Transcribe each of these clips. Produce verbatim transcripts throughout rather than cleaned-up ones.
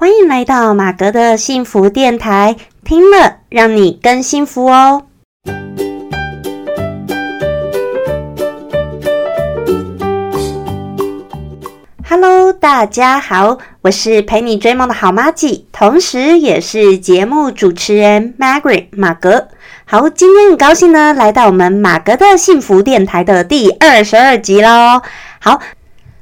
欢迎来到马格的幸福电台，听了让你更幸福哦。Hello， 大家好，我是陪你追梦的好妈吉，同时也是节目主持人 Margaret 马格。好，今天很高兴呢，来到我们马格的幸福电台的第二十二集咯。好。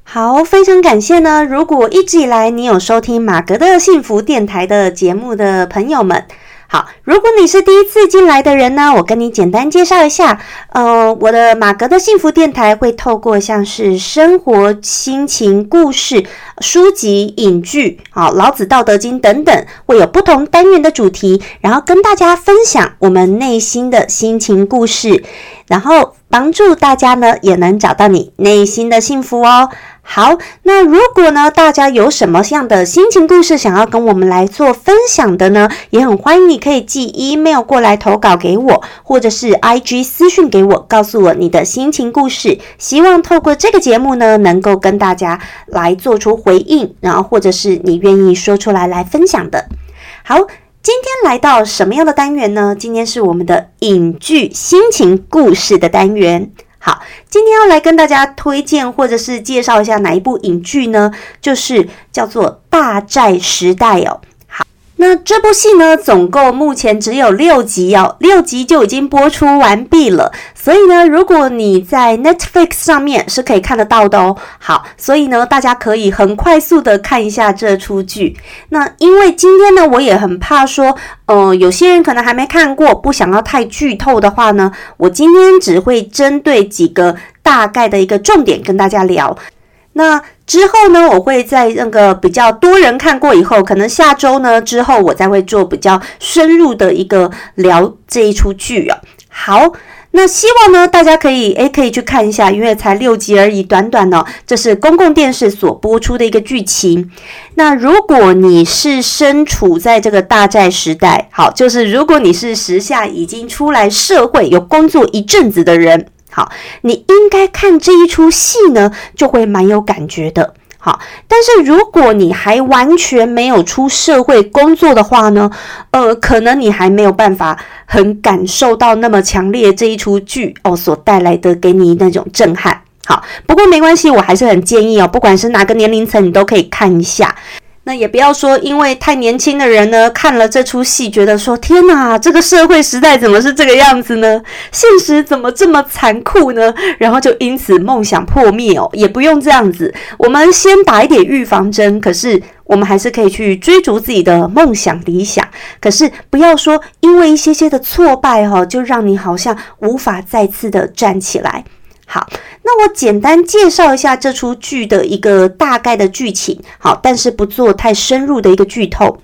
好，非常感谢呢，如果一直以来你有收听马格的幸福电台的节目的朋友们。好，如果你是第一次进来的人呢，我跟你简单介绍一下，呃，我的马格的幸福电台会透过像是生活、心情、故事、书籍、影剧、好，老子道德经等等，会有不同单元的主题，然后跟大家分享我们内心的心情故事，然后帮助大家呢，也能找到你内心的幸福哦。好，那如果呢，大家有什么样的心情故事想要跟我们来做分享的呢，也很欢迎你可以寄 email 过来投稿给我，或者是 I G 私讯给我，告诉我你的心情故事，希望透过这个节目呢，能够跟大家来做出回应，然后或者是你愿意说出来来分享的。好，今天来到什么样的单元呢？今天是我们的影剧心情故事的单元。好，今天要来跟大家推荐或者是介绍一下哪一部影剧呢？就是叫做《大债时代》哦。好，那这部戏呢，总共目前只有六集哦，六集就已经播出完毕了。所以呢，如果你在 Netflix 上面是可以看得到的哦。好，所以呢，大家可以很快速的看一下这出剧。那因为今天呢，我也很怕说。呃，有些人可能还没看过，不想要太剧透的话呢，我今天只会针对几个大概的一个重点跟大家聊。那之后呢，我会在那个比较多人看过以后，可能下周呢之后，我再会做比较深入的一个聊这一出剧啊。好，那希望呢大家可以诶可以去看一下，因为才六集而已，短短哦。这是公共电视所播出的一个剧情。那如果你是身处在这个大债时代，好，就是如果你是时下已经出来社会有工作一阵子的人，好，你应该看这一出戏呢就会蛮有感觉的。好，但是如果你还完全没有出社会工作的话呢，呃，可能你还没有办法很感受到那么强烈这一出剧哦所带来的给你那种震撼。好，不过没关系，我还是很建议哦，不管是哪个年龄层，你都可以看一下。那也不要说因为太年轻的人呢看了这出戏觉得说天哪，这个社会时代怎么是这个样子呢，现实怎么这么残酷呢，然后就因此梦想破灭哦，也不用这样子，我们先打一点预防针，可是我们还是可以去追逐自己的梦想理想，可是不要说因为一些些的挫败哦，就让你好像无法再次的站起来。好，那我简单介绍一下这出剧的一个大概的剧情，好，但是不做太深入的一个剧透。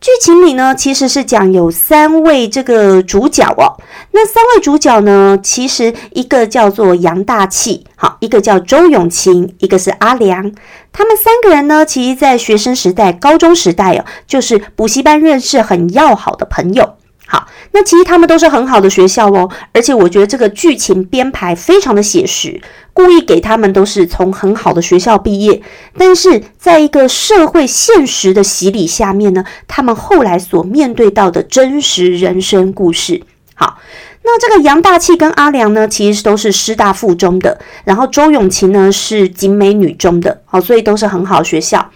剧情里呢，其实是讲有三位这个主角哦。那三位主角呢，其实一个叫做杨大器，好，一个叫周永勤，一个是阿良。他们三个人呢，其实在学生时代、高中时代哦，就是补习班认识很要好的朋友。好，那其实他们都是很好的学校哦，而且我觉得这个剧情编排非常的写实，故意给他们都是从很好的学校毕业，但是在一个社会现实的洗礼下面呢，他们后来所面对到的真实人生故事。好，那这个杨大器跟阿良呢，其实都是师大附中的，然后周永勤呢是景美女中的，好，所以都是很好的学校。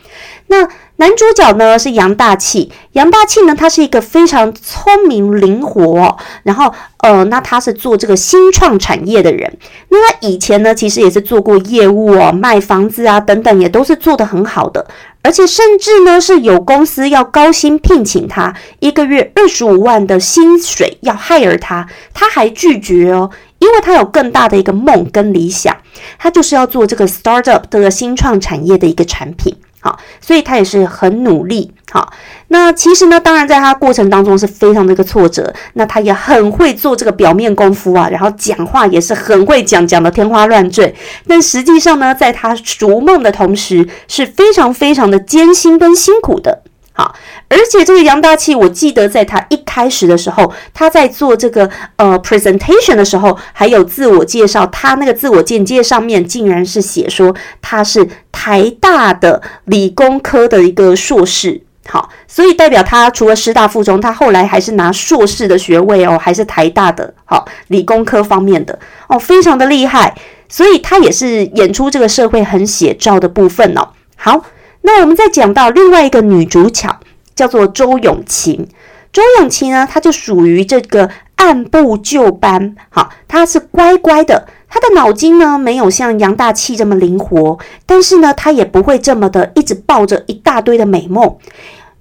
那男主角呢是杨大器，杨大器呢他是一个非常聪明灵活、哦，然后呃，那他是做这个新创产业的人，那他以前呢其实也是做过业务哦，卖房子啊等等也都是做得很好的，而且甚至呢是有公司要高薪聘请他，一个月二十五万的薪水要 hire 他，他还拒绝哦，因为他有更大的一个梦跟理想，他就是要做这个 startup 的新创产业的一个产品。好，所以他也是很努力。好，那其实呢，当然在他过程当中是非常的一个挫折。那他也很会做这个表面功夫啊，然后讲话也是很会讲，讲得天花乱坠。但实际上呢，在他逐梦的同时，是非常非常的艰辛跟辛苦的。好，而且这个杨大器，我记得在他一开始的时候，他在做这个呃 presentation 的时候，还有自我介绍，他那个自我简介上面竟然是写说他是台大的理工科的一个硕士，好，所以代表他除了师大附中，他后来还是拿硕士的学位哦，还是台大的，好，理工科方面的哦，非常的厉害。所以他也是演出这个社会很写照的部分哦。好，那我们再讲到另外一个女主角，叫做周永琴。周永琴呢，她就属于这个按部就班，好，她是乖乖的。他的脑筋呢，没有像杨大器这么灵活，但是呢，他也不会这么的一直抱着一大堆的美梦。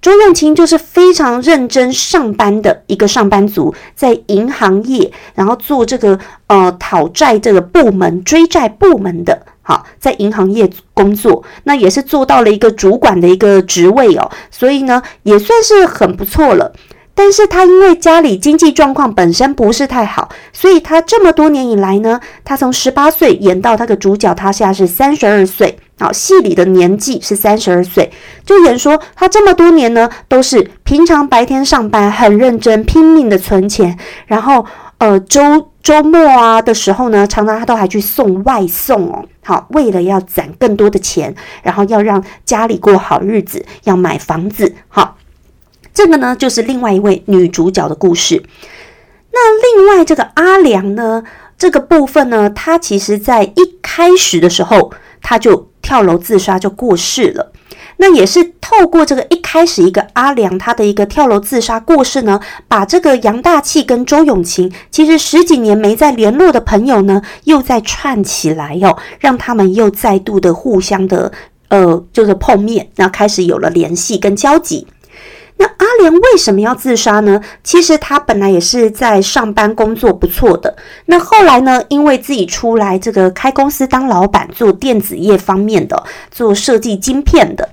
周永琴就是非常认真上班的一个上班族，在银行业，然后做这个呃讨债这个部门、追债部门的，好，在银行业工作，那也是做到了一个主管的一个职位哦，所以呢，也算是很不错了。但是他因为家里经济状况本身不是太好，所以他这么多年以来呢，他从十八岁演到他的主角，他现在是三十二岁，好，戏里的年纪是三十二岁，就演说他这么多年呢，都是平常白天上班很认真拼命的存钱，然后呃周周末啊的时候呢，常常他都还去送外送哦，好，为了要攒更多的钱，然后要让家里过好日子，要买房子，好。这个呢，就是另外一位女主角的故事。那另外这个阿良呢，这个部分呢，他其实在一开始的时候，他就跳楼自杀就过世了。那也是透过这个一开始一个阿良他的一个跳楼自杀过世呢，把这个杨大器跟周永琴其实十几年没再联络的朋友呢，又再串起来哦，让他们又再度的互相的呃，就是碰面，然后开始有了联系跟交集。那阿良为什么要自杀呢？其实他本来也是在上班工作不错的，那后来呢，因为自己出来这个开公司当老板，做电子业方面的，做设计晶片的，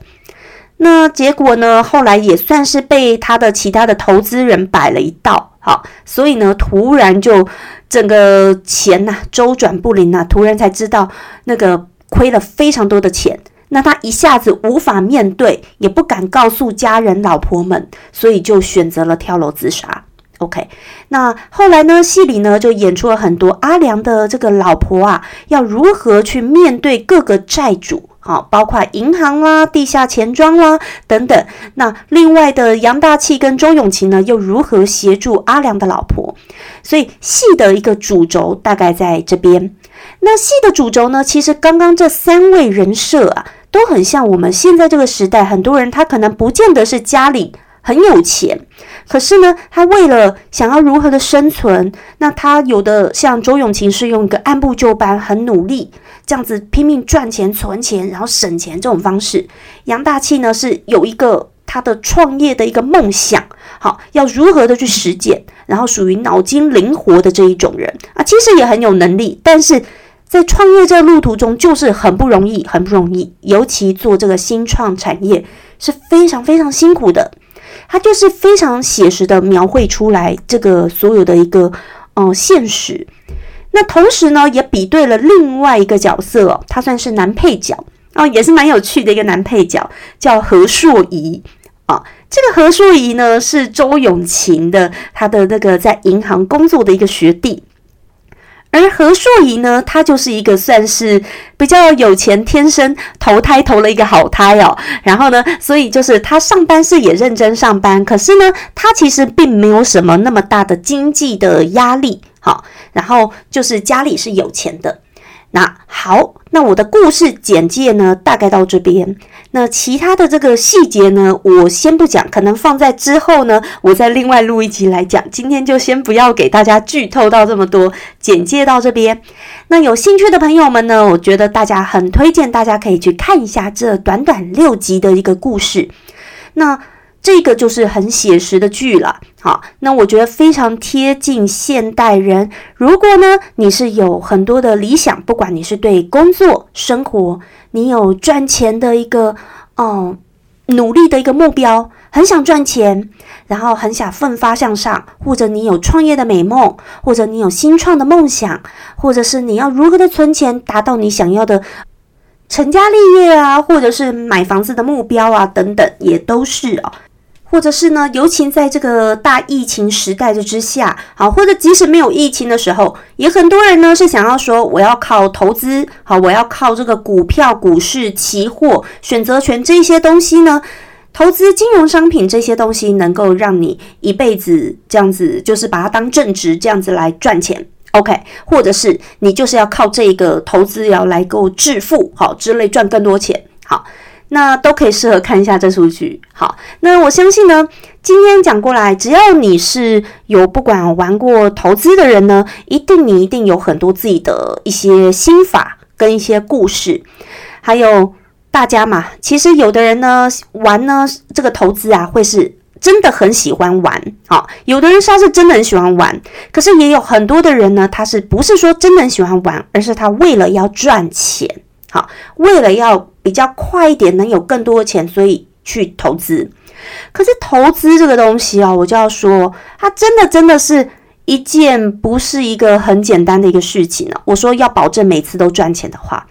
那结果呢，后来也算是被他的其他的投资人摆了一道，好，所以呢，突然就整个钱啊周转不灵啊，突然才知道那个亏了非常多的钱。那他一下子无法面对，也不敢告诉家人老婆们，所以就选择了跳楼自杀。 OK， 那后来呢，戏里呢就演出了很多阿良的这个老婆啊，要如何去面对各个债主，好，包括银行啦、地下钱庄啦等等。那另外的杨大器跟周永琴呢，又如何协助阿良的老婆。所以戏的一个主轴大概在这边。那戏的主轴呢，其实刚刚这三位人设啊，都很像我们现在这个时代，很多人他可能不见得是家里很有钱，可是呢，他为了想要如何的生存，那他有的像周永琴是用一个按部就班、很努力这样子拼命赚钱、存钱，然后省钱这种方式。杨大器呢是有一个他的创业的一个梦想，好，要如何的去实践，然后属于脑筋灵活的这一种人啊，其实也很有能力，但是在创业这个路途中就是很不容易很不容易，尤其做这个新创产业是非常非常辛苦的。它就是非常写实的描绘出来这个所有的一个呃现实。那同时呢，也比对了另外一个角色哦，他算是男配角哦，也是蛮有趣的一个男配角，叫何硕仪啊。这个何硕仪呢，是周永琴的他的那个在银行工作的一个学弟。而何硕仪呢，他就是一个算是比较有钱，天生投胎投了一个好胎哦。然后呢，所以就是他上班是也认真上班，可是呢，他其实并没有什么那么大的经济的压力，好，然后就是家里是有钱的。那好，那我的故事简介呢，大概到这边。那其他的这个细节呢，我先不讲，可能放在之后呢，我再另外录一集来讲。今天就先不要给大家剧透到这么多，简介到这边。那有兴趣的朋友们呢，我觉得大家很推荐，大家可以去看一下这短短六集的一个故事。那这个就是很写实的剧了，好，那我觉得非常贴近现代人。如果呢，你是有很多的理想，不管你是对工作、生活，你有赚钱的一个嗯努力的一个目标，很想赚钱，然后很想奋发向上，或者你有创业的美梦，或者你有新创的梦想，或者是你要如何的存钱，达到你想要的成家立业啊，或者是买房子的目标啊，等等，也都是哦。或者是呢，尤其在这个大疫情时代的之下，好，或者即使没有疫情的时候，也很多人呢是想要说，我要靠投资，好，我要靠这个股票、股市、期货、选择权这些东西呢，投资金融商品这些东西能够让你一辈子这样子，就是把它当正职这样子来赚钱 OK， 或者是你就是要靠这个投资要来够致富好之类赚更多钱好，那都可以适合看一下这出剧。好，那我相信呢今天讲过来，只要你是有不管玩过投资的人呢，一定你一定有很多自己的一些心法跟一些故事。还有大家嘛，其实有的人呢玩呢这个投资啊会是真的很喜欢玩，好，有的人他是真的很喜欢玩，可是也有很多的人呢他是不是说真的很喜欢玩，而是他为了要赚钱，好，为了要比较快一点能有更多的钱，所以去投资。可是投资这个东西啊，我就要说它真的真的是一件不是一个很简单的一个事情呢、啊。我说要保证每次都赚钱的话，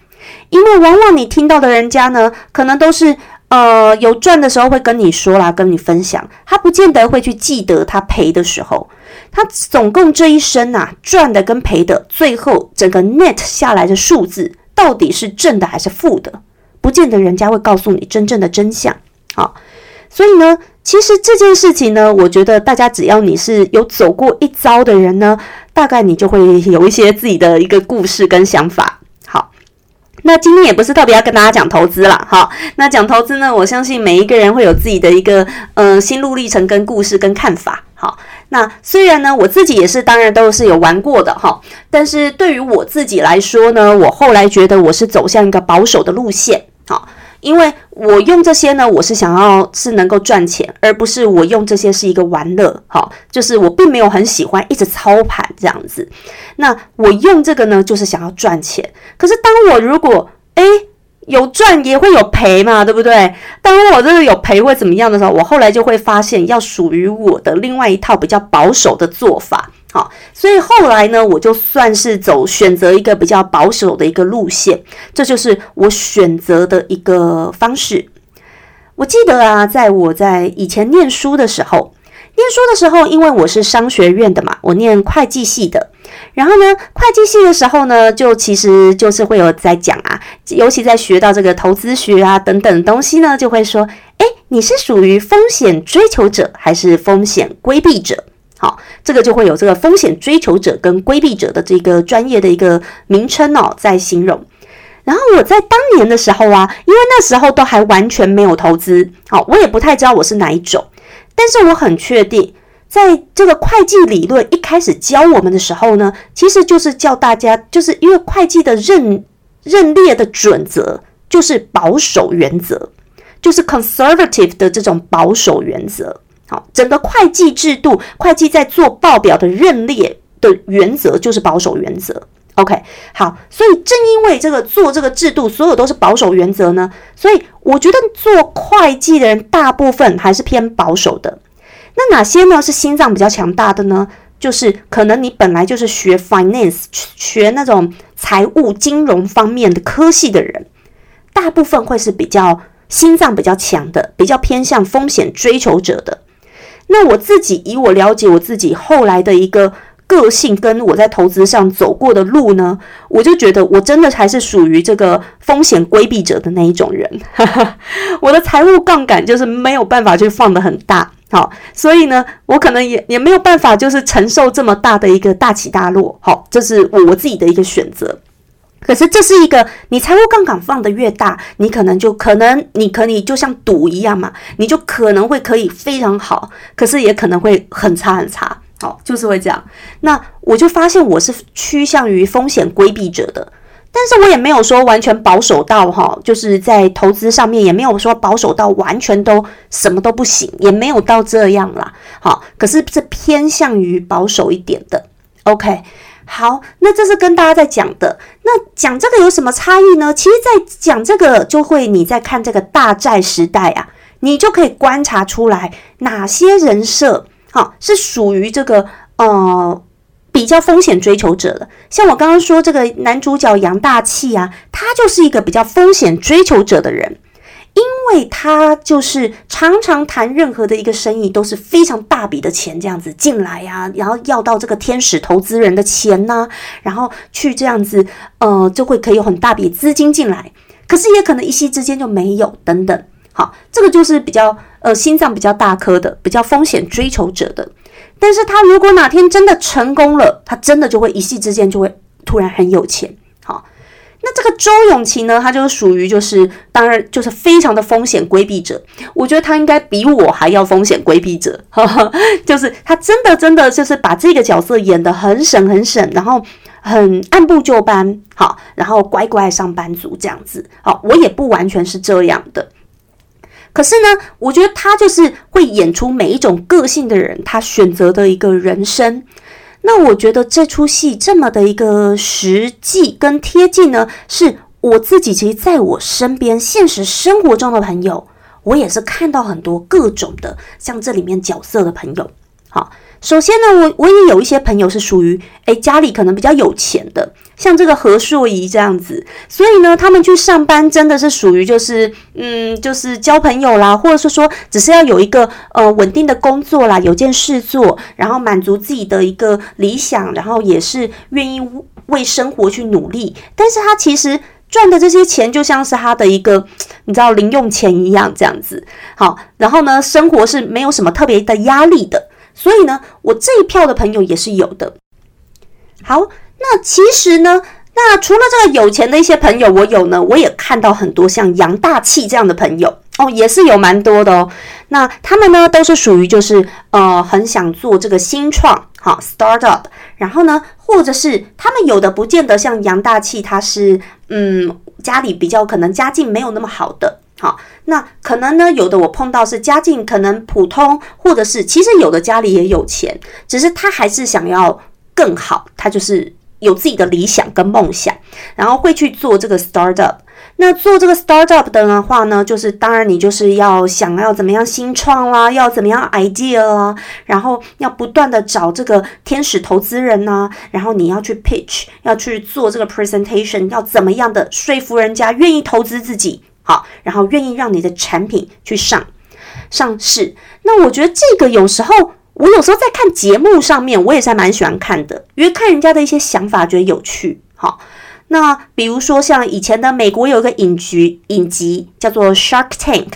因为往往你听到的人家呢可能都是呃，有赚的时候会跟你说啦，跟你分享，他不见得会去记得他赔的时候，他总共这一生啊赚的跟赔的，最后整个 net 下来的数字到底是正的还是负的，不见得人家会告诉你真正的真相。好，所以呢其实这件事情呢，我觉得大家只要你是有走过一遭的人呢，大概你就会有一些自己的一个故事跟想法。那今天也不是特别要跟大家讲投资啦，好，那讲投资呢，我相信每一个人会有自己的一个呃心路历程跟故事跟看法，好，那虽然呢我自己也是当然都是有玩过的哈，但是对于我自己来说呢，我后来觉得我是走向一个保守的路线，好，因为我用这些呢，我是想要是能够赚钱，而不是我用这些是一个玩乐，好，就是我并没有很喜欢一直操盘这样子。那我用这个呢，就是想要赚钱。可是当我如果诶有赚也会有赔嘛，对不对？当我真的有赔会怎么样的时候，我后来就会发现要属于我的另外一套比较保守的做法，好，所以后来呢，我就算是走选择一个比较保守的一个路线，这就是我选择的一个方式。我记得啊，在我在以前念书的时候，念书的时候，因为我是商学院的嘛，我念会计系的。然后呢，会计系的时候呢，就其实就是会有在讲啊，尤其在学到这个投资学啊等等的东西呢，就会说，诶，你是属于风险追求者还是风险规避者？好，这个就会有这个风险追求者跟规避者的这个专业的一个名称哦，在形容。然后我在当年的时候啊，因为那时候都还完全没有投资，好，我也不太知道我是哪一种，但是我很确定，在这个会计理论一开始教我们的时候呢，其实就是教大家，就是因为会计的认认列的准则就是保守原则，就是 conservative 的这种保守原则。整个会计制度，会计在做报表的认列的原则就是保守原则 OK， 好，所以正因为这个做这个制度所有都是保守原则呢，所以我觉得做会计的人大部分还是偏保守的。那哪些呢是心脏比较强大的呢？就是可能你本来就是学 finance 学那种财务金融方面的科系的人，大部分会是比较心脏比较强的，比较偏向风险追求者的。那我自己以我了解我自己后来的一个个性跟我在投资上走过的路呢，我就觉得我真的还是属于这个风险规避者的那一种人我的财务杠杆就是没有办法去放得很大，好，所以呢我可能也也没有办法就是承受这么大的一个大起大落，好，这是我我自己的一个选择。可是这是一个你财务杠杆放得越大，你可能就可能你可以就像赌一样嘛，你就可能会可以非常好，可是也可能会很差很差，好，就是会这样。那我就发现我是趋向于风险规避者的，但是我也没有说完全保守到哈，就是在投资上面也没有说保守到完全都什么都不行，也没有到这样啦，好，可是是偏向于保守一点的 OK。好，那这是跟大家在讲的。那讲这个有什么差异呢？其实在讲这个就会你在看这个大债时代啊，你就可以观察出来哪些人设、哦、是属于这个呃比较风险追求者的。像我刚刚说这个男主角杨大器啊，他就是一个比较风险追求者的人，因为他就是常常谈任何的一个生意都是非常大笔的钱这样子进来啊，然后要到这个天使投资人的钱啊，然后去这样子呃，就会可以有很大笔资金进来，可是也可能一夕之间就没有等等，好，这个就是比较呃心脏比较大颗的，比较风险追求者的。但是他如果哪天真的成功了，他真的就会一夕之间就会突然很有钱。好，那这个周永琪呢，他就属于就是当然就是非常的风险规避者，我觉得他应该比我还要风险规避者，呵呵，就是他真的真的就是把这个角色演得很省很省，然后很按部就班，好，然后乖乖上班族这样子。好，我也不完全是这样的，可是呢，我觉得他就是会演出每一种个性的人，他选择的一个人生。那我觉得这出戏这么的一个实际跟贴近呢，是我自己其实在我身边现实生活中的朋友，我也是看到很多各种的像这里面角色的朋友。好，首先呢，我我也有一些朋友是属于诶家里可能比较有钱的，像这个何硕仪这样子，所以呢他们去上班真的是属于就是嗯就是交朋友啦，或者是说只是要有一个呃稳定的工作啦，有件事做，然后满足自己的一个理想，然后也是愿意为生活去努力，但是他其实赚的这些钱就像是他的一个你知道零用钱一样这样子。好，然后呢生活是没有什么特别的压力的，所以呢我这一票的朋友也是有的。好，那其实呢，那除了这个有钱的一些朋友我有呢，我也看到很多像杨大器这样的朋友哦，也是有蛮多的哦。那他们呢都是属于就是呃很想做这个新创，好 startup， 然后呢或者是他们有的不见得像杨大器他是嗯家里比较可能家境没有那么好的。好，那可能呢有的我碰到是家境可能普通，或者是其实有的家里也有钱，只是他还是想要更好，他就是有自己的理想跟梦想，然后会去做这个 startup。 那做这个 startup 的话呢，就是当然你就是要想要怎么样新创啦，要怎么样 idea 啦，然后要不断的找这个天使投资人啊，然后你要去 pitch， 要去做这个 presentation， 要怎么样的说服人家愿意投资自己，好，然后愿意让你的产品去上上市。那我觉得这个有时候我有时候在看节目上面我也是蛮喜欢看的，因为看人家的一些想法觉得有趣。好，那比如说像以前的美国有一个影集影集叫做 Shark Tank，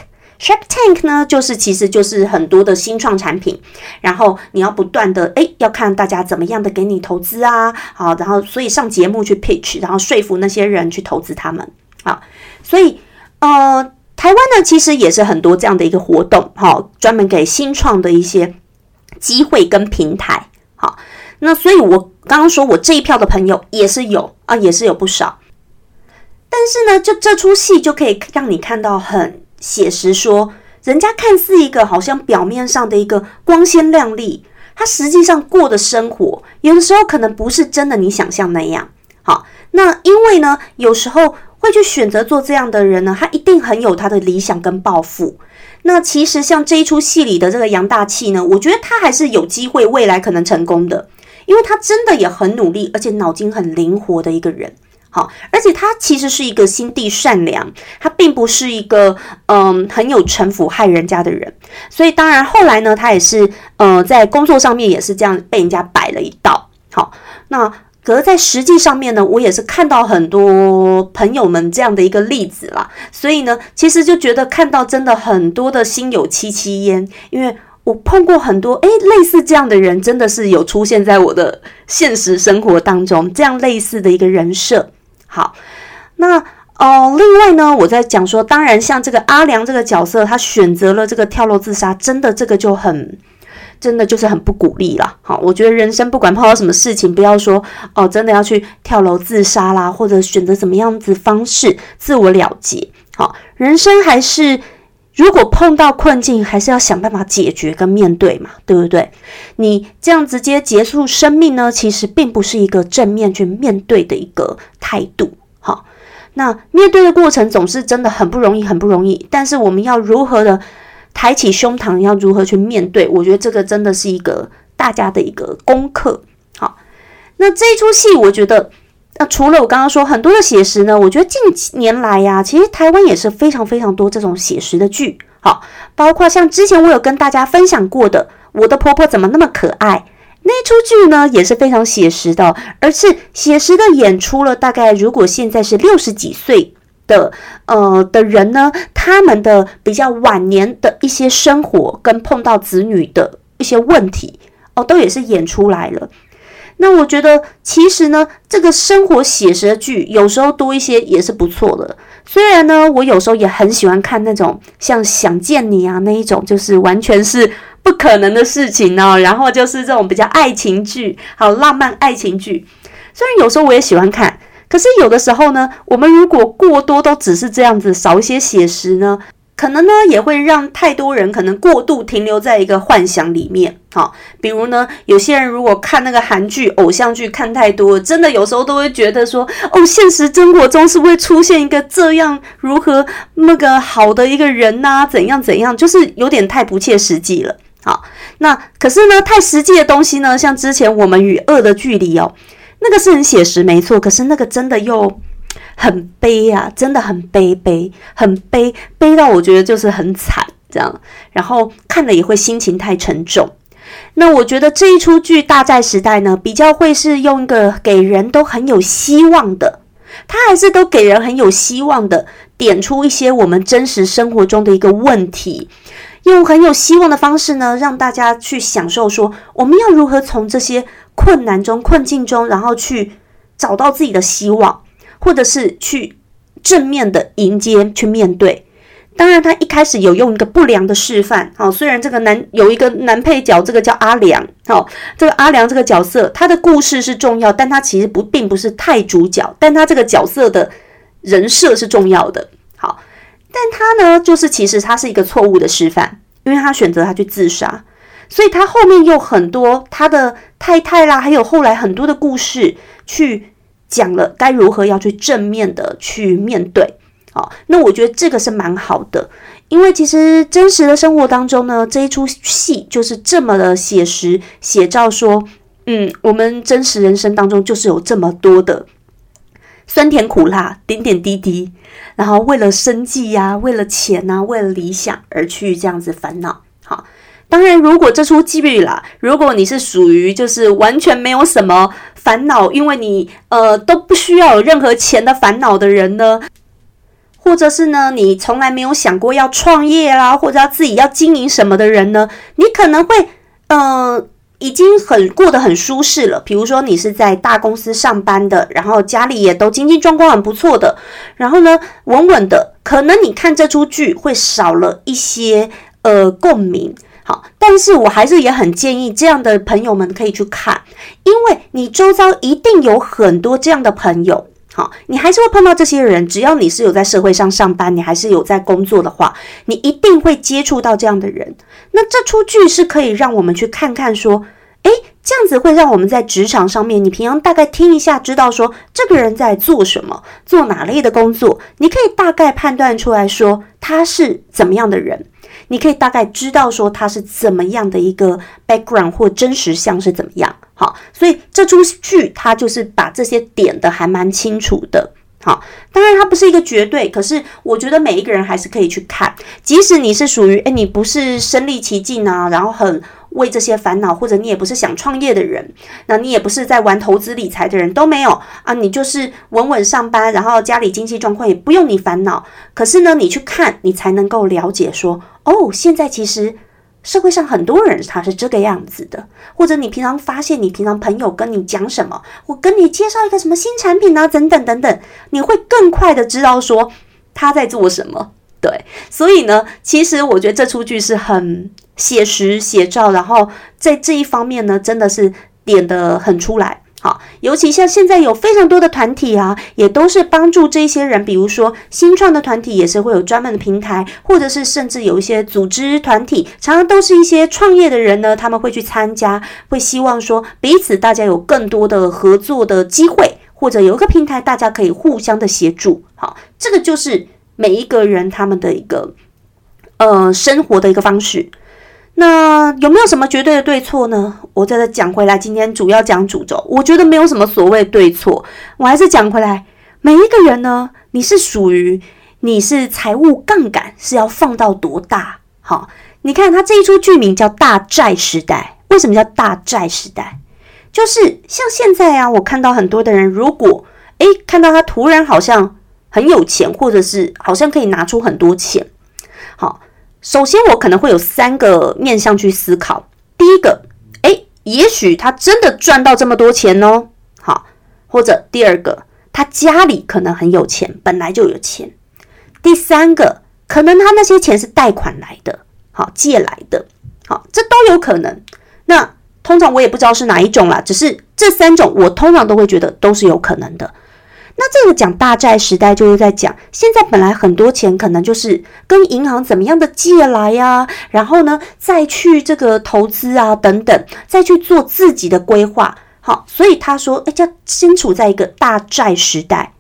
Shark Tank 呢就是其实就是很多的新创产品，然后你要不断的诶要看大家怎么样的给你投资啊，好，然后所以上节目去 pitch， 然后说服那些人去投资他们。好，所以呃，台湾呢其实也是很多这样的一个活动，好，专门给新创的一些机会跟平台。好，那所以我刚刚说我这一票的朋友也是有啊，也是有不少。但是呢，就这出戏就可以让你看到很写实说，人家看似一个好像表面上的一个光鲜亮丽，他实际上过的生活有的时候可能不是真的你想象那样。好，那因为呢有时候会去选择做这样的人呢，他一定很有他的理想跟抱负。那其实像这一出戏里的这个杨大器呢，我觉得他还是有机会未来可能成功的，因为他真的也很努力，而且脑筋很灵活的一个人。好，而且他其实是一个心地善良，他并不是一个嗯很有城府害人家的人，所以当然后来呢他也是呃在工作上面也是这样被人家摆了一道。好，那可是在实际上面呢，我也是看到很多朋友们这样的一个例子啦，所以呢其实就觉得看到真的很多的心有戚戚焉，因为我碰过很多诶类似这样的人，真的是有出现在我的现实生活当中，这样类似的一个人设。好，那呃，另外呢我在讲说，当然像这个阿良这个角色，他选择了这个跳楼自杀，真的这个就很真的就是很不鼓励啦。好，我觉得人生不管碰到什么事情，不要说哦，真的要去跳楼自杀啦，或者选择什么样子方式自我了结。好，人生还是如果碰到困境，还是要想办法解决跟面对嘛，对不对？你这样直接结束生命呢，其实并不是一个正面去面对的一个态度。好，那面对的过程总是真的很不容易，很不容易。但是我们要如何的抬起胸膛，要如何去面对，我觉得这个真的是一个大家的一个功课。好，那这一出戏我觉得、呃、除了我刚刚说很多的写实呢，我觉得近年来呀、啊，其实台湾也是非常非常多这种写实的剧。好，包括像之前我有跟大家分享过的我的婆婆怎么那么可爱，那一出剧呢也是非常写实的，而是写实的演出了大概如果现在是六十几岁的呃的人呢，他们的比较晚年的一些生活跟碰到子女的一些问题哦，都也是演出来了。那我觉得其实呢，这个生活写实的剧有时候多一些也是不错的。虽然呢，我有时候也很喜欢看那种像想见你啊那一种，就是完全是不可能的事情哦，然后就是这种比较爱情剧，好浪漫爱情剧。虽然有时候我也喜欢看，可是有的时候呢，我们如果过多都只是这样子，少一些写实呢，可能呢也会让太多人可能过度停留在一个幻想里面。好，比如呢，有些人如果看那个韩剧、偶像剧看太多，真的有时候都会觉得说，哦，现实生活中是不会出现一个这样如何那个好的一个人啊，怎样怎样，就是有点太不切实际了。好，那可是呢，太实际的东西呢，像之前我们与恶的距离哦。那个是很写实没错，可是那个真的又很悲啊，真的很悲悲很悲悲到我觉得就是很惨这样，然后看了也会心情太沉重。那我觉得这一出剧《大债时代》呢，比较会是用一个给人都很有希望的，它还是都给人很有希望的，点出一些我们真实生活中的一个问题，用很有希望的方式呢，让大家去享受说我们要如何从这些困难中、困境中，然后去找到自己的希望，或者是去正面的迎接、去面对。当然，他一开始有用一个不良的示范，哦，虽然这个男有一个男配角，这个叫阿良，哦，这个阿良这个角色，他的故事是重要，但他其实不并不是太主角，但他这个角色的人设是重要的。好，但他呢，就是其实他是一个错误的示范，因为他选择他去自杀。所以他后面有很多他的太太啦，还有后来很多的故事去讲了该如何要去正面的去面对。哦，那我觉得这个是蛮好的，因为其实真实的生活当中呢，这一出戏就是这么的写实，写照说，嗯，我们真实人生当中就是有这么多的酸甜苦辣、点点滴滴，然后为了生计啊，为了钱啊，为了理想而去这样子烦恼。好，当然如果这出剧啦，如果你是属于就是完全没有什么烦恼，因为你呃都不需要有任何钱的烦恼的人呢，或者是呢你从来没有想过要创业啦，或者要自己要经营什么的人呢，你可能会呃已经很过得很舒适了。比如说你是在大公司上班的，然后家里也都经济状况很不错的，然后呢稳稳的，可能你看这出剧会少了一些呃共鸣。好，但是我还是也很建议这样的朋友们可以去看，因为你周遭一定有很多这样的朋友。好，你还是会碰到这些人，只要你是有在社会上上班，你还是有在工作的话，你一定会接触到这样的人。那这出剧是可以让我们去看看说，诶，这样子会让我们在职场上面，你平常大概听一下，知道说这个人在做什么，做哪类的工作，你可以大概判断出来说他是怎么样的人，你可以大概知道说他是怎么样的一个 background 或真实相是怎么样。好，所以这出剧它就是把这些点的还蛮清楚的。好，当然它不是一个绝对，可是我觉得每一个人还是可以去看，即使你是属于诶你不是身历其境啊，然后很为这些烦恼，或者你也不是想创业的人，那你也不是在玩投资理财的人，都没有啊，你就是稳稳上班，然后家里经济状况也不用你烦恼，可是呢你去看你才能够了解说，哦，现在其实社会上很多人他是这个样子的，或者你平常发现你平常朋友跟你讲什么，我跟你介绍一个什么新产品啊等等等等，你会更快的知道说他在做什么。对，所以呢其实我觉得这出剧是很写实写照，然后在这一方面呢真的是点得很出来。好，尤其像现在有非常多的团体啊，也都是帮助这些人，比如说新创的团体也是会有专门的平台，或者是甚至有一些组织团体，常常都是一些创业的人呢，他们会去参加，会希望说彼此大家有更多的合作的机会，或者有一个平台大家可以互相的协助。好，这个就是每一个人他们的一个呃生活的一个方式。那有没有什么绝对的对错呢？我再再讲回来，今天主要讲主轴，我觉得没有什么所谓对错。我还是讲回来，每一个人呢，你是属于你是财务杠杆是要放到多大？好，你看他这一出剧名叫《大债时代》，为什么叫大债时代？就是像现在啊，我看到很多的人，如果诶看到他突然好像很有钱，或者是好像可以拿出很多钱。好，首先我可能会有三个面向去思考。第一个，诶，也许他真的赚到这么多钱哦。好，或者第二个，他家里可能很有钱，本来就有钱。第三个，可能他那些钱是贷款来的，好，借来的，好，这都有可能。那通常我也不知道是哪一种啦，只是这三种我通常都会觉得都是有可能的。那这个讲大债时代就是在讲，现在本来很多钱可能就是跟银行怎么样的借来啊，然后呢再去这个投资啊等等，再去做自己的规划。好，所以他说，哎，叫身处在一个大债时代。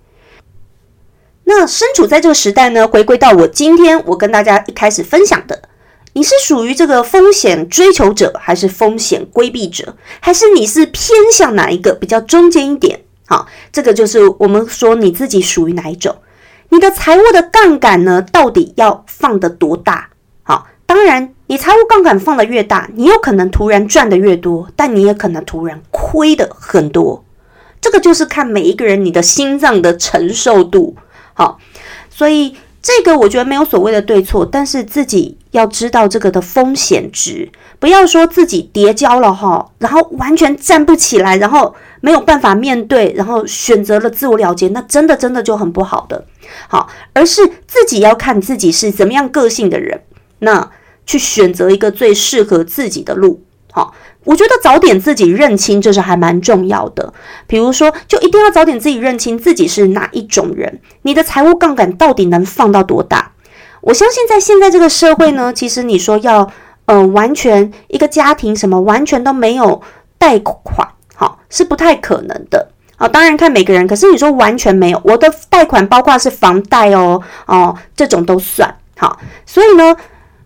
那身处在这个时代呢，回归到我今天我跟大家一开始分享的，你是属于这个风险追求者，还是风险规避者，还是你是偏向哪一个，比较中间一点。好，这个就是我们说你自己属于哪一种，你的财务的杠杆呢，到底要放得多大？好，当然，你财务杠杆放得越大，你有可能突然赚得越多，但你也可能突然亏得很多。这个就是看每一个人你的心脏的承受度。好，所以这个我觉得没有所谓的对错，但是自己要知道这个的风险值，不要说自己跌跤了哈，然后完全站不起来，然后没有办法面对，然后选择了自我了结，那真的真的就很不好的。好，而是自己要看自己是怎么样个性的人，那去选择一个最适合自己的路。好，我觉得早点自己认清这是还蛮重要的。比如说，就一定要早点自己认清自己是哪一种人，你的财务杠杆到底能放到多大。我相信在现在这个社会呢，其实你说要呃完全一个家庭什么完全都没有贷款，好，是不太可能的。好，当然看每个人，可是你说完全没有，我的贷款包括是房贷哦哦这种都算。好，所以呢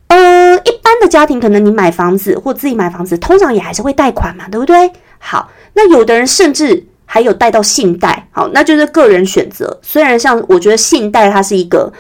呃，一般的家庭可能你买房子或自己买房子，通常也还是会贷款嘛，对不对？好，那有的人甚至还有贷到信贷，好，那就是个人选择。虽然像我觉得信贷它是一个，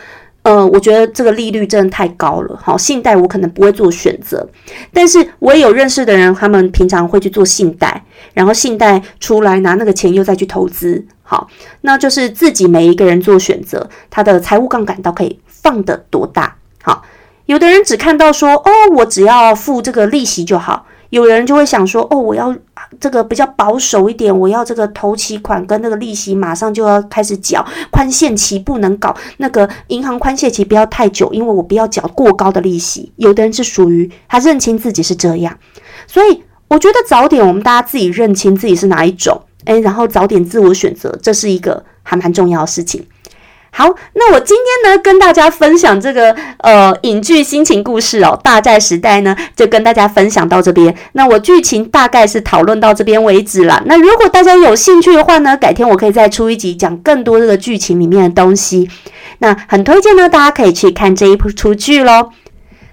呃，我觉得这个利率真的太高了，好，信贷我可能不会做选择，但是我也有认识的人，他们平常会去做信贷，然后信贷出来拿那个钱又再去投资，好，那就是自己每一个人做选择，他的财务杠杆到可以放得多大，好。有的人只看到说，哦，我只要付这个利息就好。有人就会想说，哦，我要这个比较保守一点，我要这个头期款跟那个利息马上就要开始缴，宽限期不能搞，那个银行宽限期不要太久，因为我不要缴过高的利息。有的人是属于他认清自己是这样，所以我觉得早点我们大家自己认清自己是哪一种，诶，然后早点自我选择，这是一个还蛮重要的事情。好，那我今天呢跟大家分享这个呃影剧心情故事哦，大债时代呢就跟大家分享到这边。那我剧情大概是讨论到这边为止啦。那如果大家有兴趣的话呢，改天我可以再出一集讲更多这个剧情里面的东西。那很推荐呢大家可以去看这一出剧咯。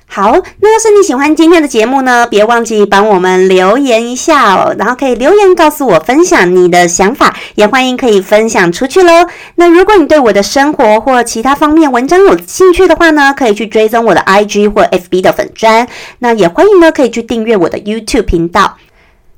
好，那要是你喜欢今天的节目呢，别忘记帮我们留言一下哦，然后可以留言告诉我分享你的想法，也欢迎可以分享出去咯。那如果你对我的生活或其他方面文章有兴趣的话呢，可以去追踪我的 I G 或 F B 的粉专，那也欢迎呢可以去订阅我的 YouTube 频道。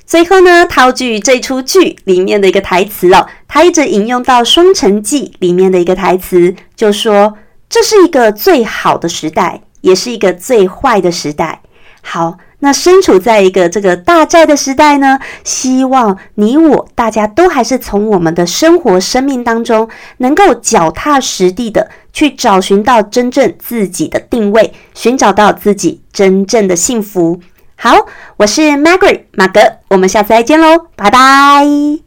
最后呢，套句这出剧里面的一个台词哦，他一直引用到《双城记》里面的一个台词，就说这是一个最好的时代，也是一个最坏的时代。好，那身处在一个这个大债的时代呢，希望你我大家都还是从我们的生活生命当中能够脚踏实地的去找寻到真正自己的定位，寻找到自己真正的幸福。好，我是 Margaret 马格，我们下次再见咯，拜拜。